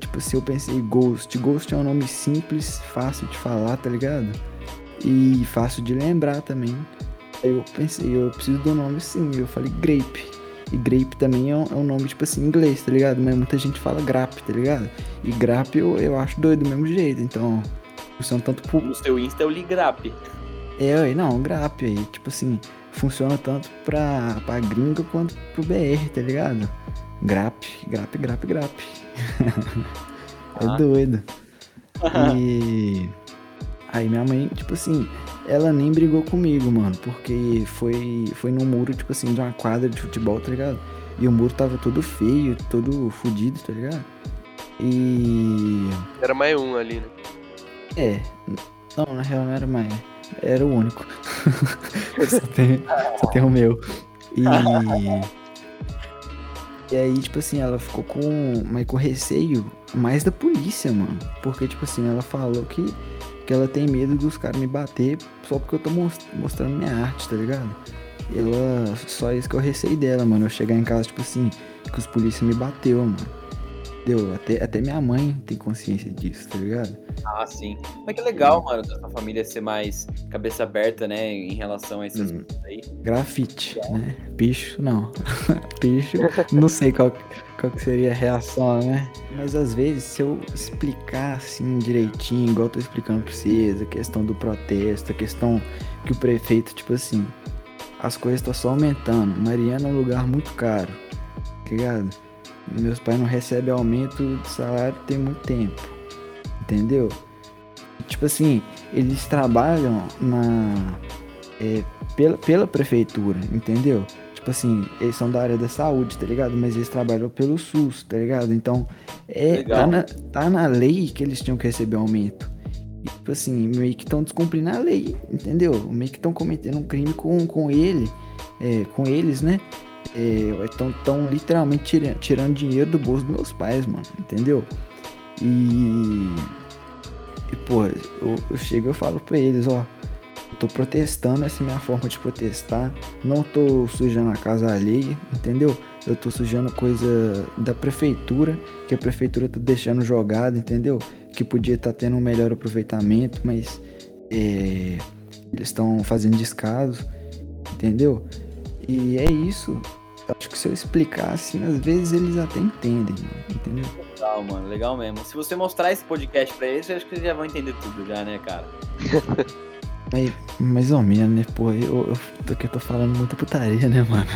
Tipo assim, eu pensei, Ghost. Ghost é um nome simples, fácil de falar, tá ligado? E fácil de lembrar também. Aí eu pensei, eu preciso de um nome sim. Eu falei Grape. E Grape também é um nome, tipo assim, inglês, tá ligado? Mas muita gente fala Grape, tá ligado? E Grape eu acho doido do mesmo jeito. Então, funciona tanto pro... No seu Insta eu li Grape. Grape aí. Tipo assim, funciona tanto pra gringa quanto pro BR, tá ligado? Grape. É doido. E... Aí minha mãe, tipo assim, ela nem brigou comigo, mano, porque foi num muro, tipo assim, de uma quadra de futebol, tá ligado? E o muro tava todo feio, todo fudido, tá ligado? E... era mais um ali, né? É. Não, na real não era mais. Era o único. só tem o meu. E aí, tipo assim, ela ficou com receio mais da polícia, mano. Porque, tipo assim, ela falou que ela tem medo dos caras me bater só porque eu tô mostrando minha arte, tá ligado? Ela... só isso que eu receio dela, mano. Eu chegar em casa, tipo assim, que os polícia me bateu, mano. Deu, até minha mãe tem consciência disso, tá ligado? Ah, sim. Mas que legal, mano, da sua família ser mais cabeça aberta, né, em relação a essas coisas aí. Grafite, né? Bicho, não. Bicho, não sei qual que seria a reação, né? Mas às vezes, se eu explicar assim direitinho, igual eu tô explicando pra vocês, a questão do protesto, a questão que o prefeito, tipo assim, as coisas estão só aumentando. Mariana é um lugar muito caro, tá ligado? Meus pais não recebem aumento de salário tem muito tempo, entendeu? Tipo assim, eles trabalham pela prefeitura, entendeu? Tipo assim, eles são da área da saúde, tá ligado? Mas eles trabalham pelo SUS, tá ligado? Então, tá na lei que eles tinham que receber aumento. E, tipo assim, meio que estão descumprindo a lei, entendeu? Meio que estão cometendo um crime com eles, né? Estão literalmente tirando dinheiro do bolso dos meus pais, mano, entendeu? E pô, eu chego e falo pra eles, ó, eu tô protestando, essa é a minha forma de protestar, não tô sujando a casa alheia, entendeu? Eu tô sujando coisa da prefeitura, que a prefeitura tá deixando jogada, entendeu? Que podia estar tendo um melhor aproveitamento, mas eles estão fazendo descaso, entendeu? E é isso, acho que se eu explicar assim, às vezes eles até entendem, entendeu? Legal, mano, legal mesmo. Se você mostrar esse podcast pra eles, eu acho que eles já vão entender tudo já, né, cara? Aí, mais ou menos, né, pô, eu tô falando muita putaria, né, mano?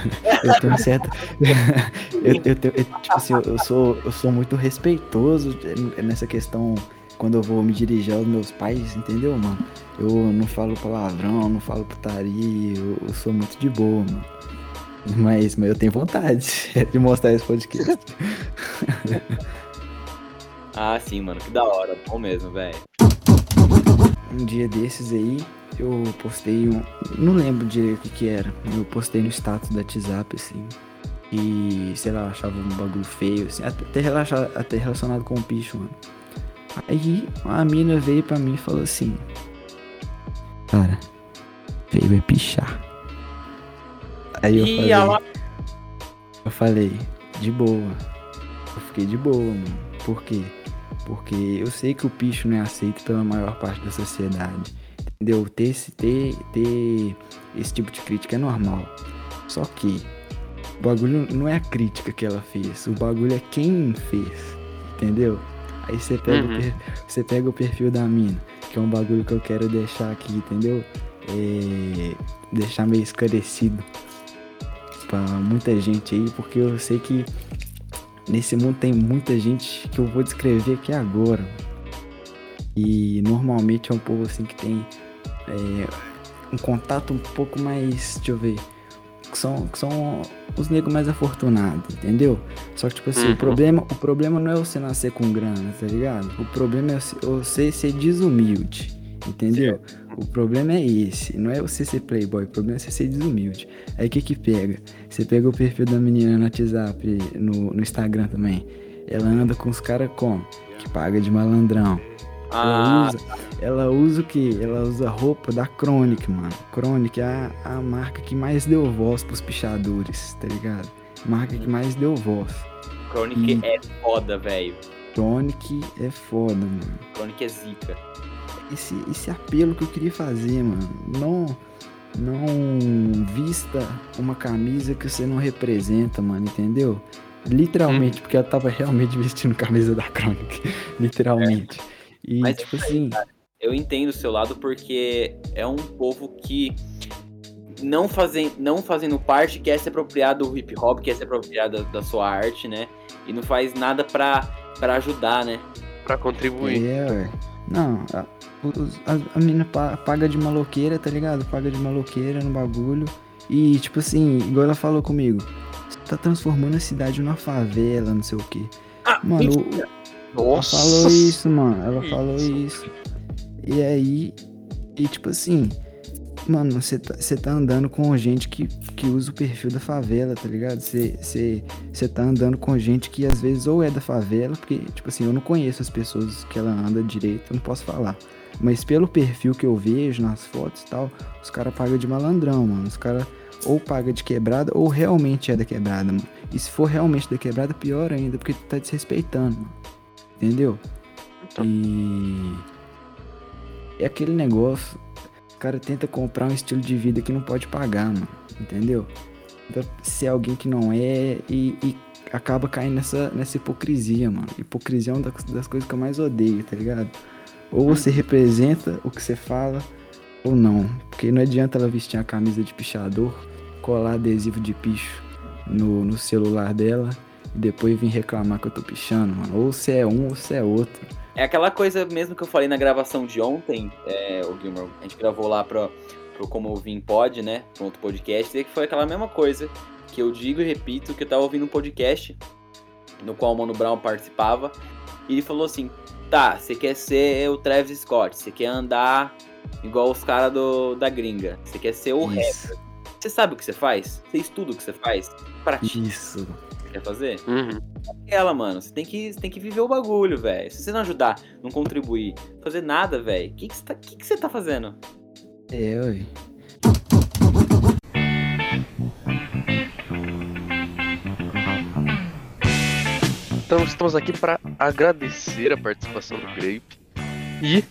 Eu tenho certo... tipo assim, eu sou muito respeitoso nessa questão... Quando eu vou me dirigir aos meus pais, entendeu, mano? Eu não falo palavrão, não falo putaria, eu sou muito de boa, mano. Mas eu tenho vontade de mostrar esse podcast. Ah, sim, mano, que da hora, bom mesmo, velho. Um dia desses aí, eu postei não lembro direito o que era, eu postei no status da WhatsApp, assim. E, sei lá, eu achava um bagulho feio, assim, até relacionado com o bicho, mano. Aí a mina veio pra mim e falou assim: cara, veio é pichar. Aí eu falei, de boa. Eu fiquei de boa, mano. Por quê? Porque eu sei que o picho não é aceito pela maior parte da sociedade. Entendeu? Ter esse tipo de crítica é normal. Só que o bagulho não é a crítica que ela fez, o bagulho é quem fez. Entendeu? Aí você pega, o perfil da mina, que é um bagulho que eu quero deixar aqui, entendeu? Deixar meio esclarecido pra muita gente aí, porque eu sei que nesse mundo tem muita gente que eu vou descrever aqui agora. E normalmente é um povo assim que tem um contato um pouco mais, deixa eu ver, que são os negros mais afortunados, entendeu? Só que, tipo assim, o problema não é você nascer com grana, tá ligado? O problema é você ser desumilde, entendeu? Sim. O problema é esse, não é você ser playboy, o problema é você ser desumilde. Aí o que pega? Você pega o perfil da menina no WhatsApp, no Instagram também. Ela anda com os caras que paga de malandrão. Ela usa o quê? Ela usa roupa da Chronic, mano. Chronic é a marca que mais deu voz pros pichadores, tá ligado? Marca que mais deu voz. Chronic é foda, velho. Chronic é foda, mano. Chronic é zica. Esse apelo que eu queria fazer, mano. Não vista uma camisa que você não representa, mano, entendeu? Literalmente, porque ela tava realmente vestindo camisa da Chronic. Literalmente. E, mas, tipo assim... Cara, eu entendo o seu lado porque é um povo que não fazendo parte quer se apropriar do hip hop, quer se apropriar da sua arte, né? E não faz nada pra ajudar, né? Pra contribuir. Não, a mina paga de maloqueira, tá ligado? Paga de maloqueira no bagulho. E, tipo assim, igual ela falou comigo, você tá transformando a cidade numa favela, não sei o quê. Ah, mano, Nossa. Ela falou isso, mano. Ela falou isso. E aí, e tipo assim, mano, você tá andando com gente que usa o perfil da favela, tá ligado? Você tá andando com gente que às vezes ou é da favela, porque, tipo assim, eu não conheço as pessoas que ela anda direito, eu não posso falar. Mas pelo perfil que eu vejo nas fotos e tal, os caras pagam de malandrão, mano. Os caras ou pagam de quebrada ou realmente é da quebrada, mano. E se for realmente da quebrada, pior ainda, porque tu tá desrespeitando, mano. Entendeu? E... é aquele negócio, o cara tenta comprar um estilo de vida que não pode pagar, mano. Entendeu? Tenta ser alguém que não é e acaba caindo nessa hipocrisia, mano. Hipocrisia é uma das coisas que eu mais odeio, tá ligado? Ou você representa o que você fala, ou não. Porque não adianta ela vestir a camisa de pichador, colar adesivo de picho no celular dela e depois vir reclamar que eu tô pichando, mano. Ou você é um, ou você é outro. É aquela coisa mesmo que eu falei na gravação de ontem, o Gilmore, a gente gravou lá pro Como Ouvir em Pod, né? Pro outro podcast, e que foi aquela mesma coisa que eu digo e repito, que eu tava ouvindo um podcast no qual o Mano Brown participava, e ele falou assim... tá, você quer ser o Travis Scott, você quer andar igual os caras da gringa, você quer ser o rapper. Você sabe o que você faz? Você estuda o que você faz? Pratica. Isso. Você quer fazer? Uhum. Aquela, mano, você tem que viver o bagulho, velho. Se você não ajudar, não contribuir, fazer nada, velho, o que você tá fazendo? Então estamos aqui para agradecer a participação do Grape. E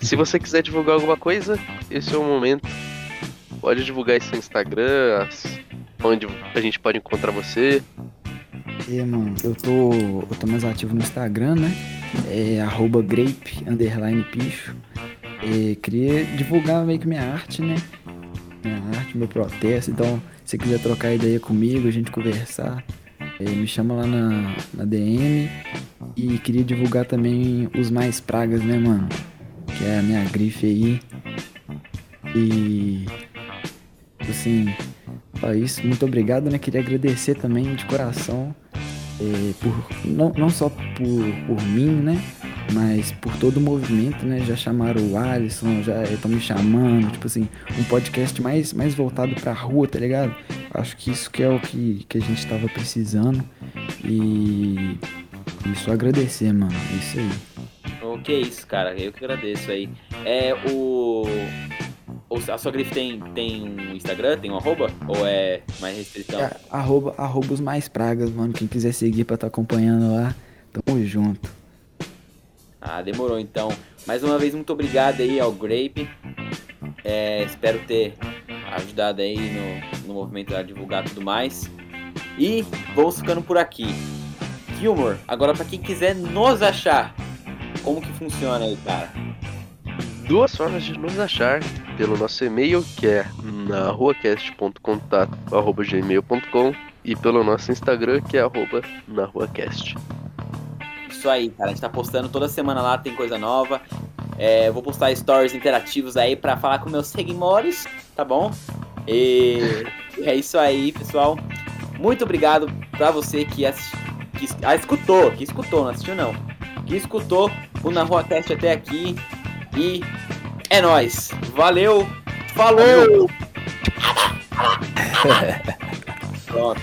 se você quiser divulgar alguma coisa, esse é o momento. Pode divulgar isso no Instagram, onde a gente pode encontrar você. É, mano, eu tô mais ativo no Instagram, né? É @grape_picho. Queria divulgar meio que minha arte, né? Minha arte, meu protesto. Então, se você quiser trocar ideia comigo, a gente conversar, me chama lá na DM. E queria divulgar também Os Mais Pragas, né, mano? Que é a minha grife aí. E... assim... só isso. Muito obrigado, né? Queria agradecer também de coração. Não só por mim, né? Mas por todo o movimento, né? Já chamaram o Alisson, já estão me chamando. Tipo assim, um podcast mais voltado pra rua, tá ligado? Acho que isso que é o que a gente tava precisando. E só agradecer, mano. É isso aí. Ok, isso, cara. Eu que agradeço aí. A sua grife tem um Instagram? Tem um @ ou é mais restrição? É, @ Os Mais Pragas, mano. Quem quiser seguir pra tá acompanhando lá, tamo junto. Ah, demorou então. Mais uma vez, muito obrigado aí ao Grape. Espero ter ajudado aí no movimento a divulgar tudo mais. E vamos ficando por aqui. Gilmore, agora pra quem quiser nos achar, como que funciona aí, cara? 2 formas de nos achar: pelo nosso e-mail, que é naruacast.contato@gmail.com, e pelo nosso Instagram, que é @naruacast. Isso aí, cara, a gente tá postando toda semana lá, tem coisa nova. Vou postar stories interativos aí pra falar com meus seguidores, tá bom? E é isso aí, pessoal. Muito obrigado pra você que escutou, não assistiu não, que escutou o Na Rua Cast até aqui. E é nóis, valeu, falou! Pronto.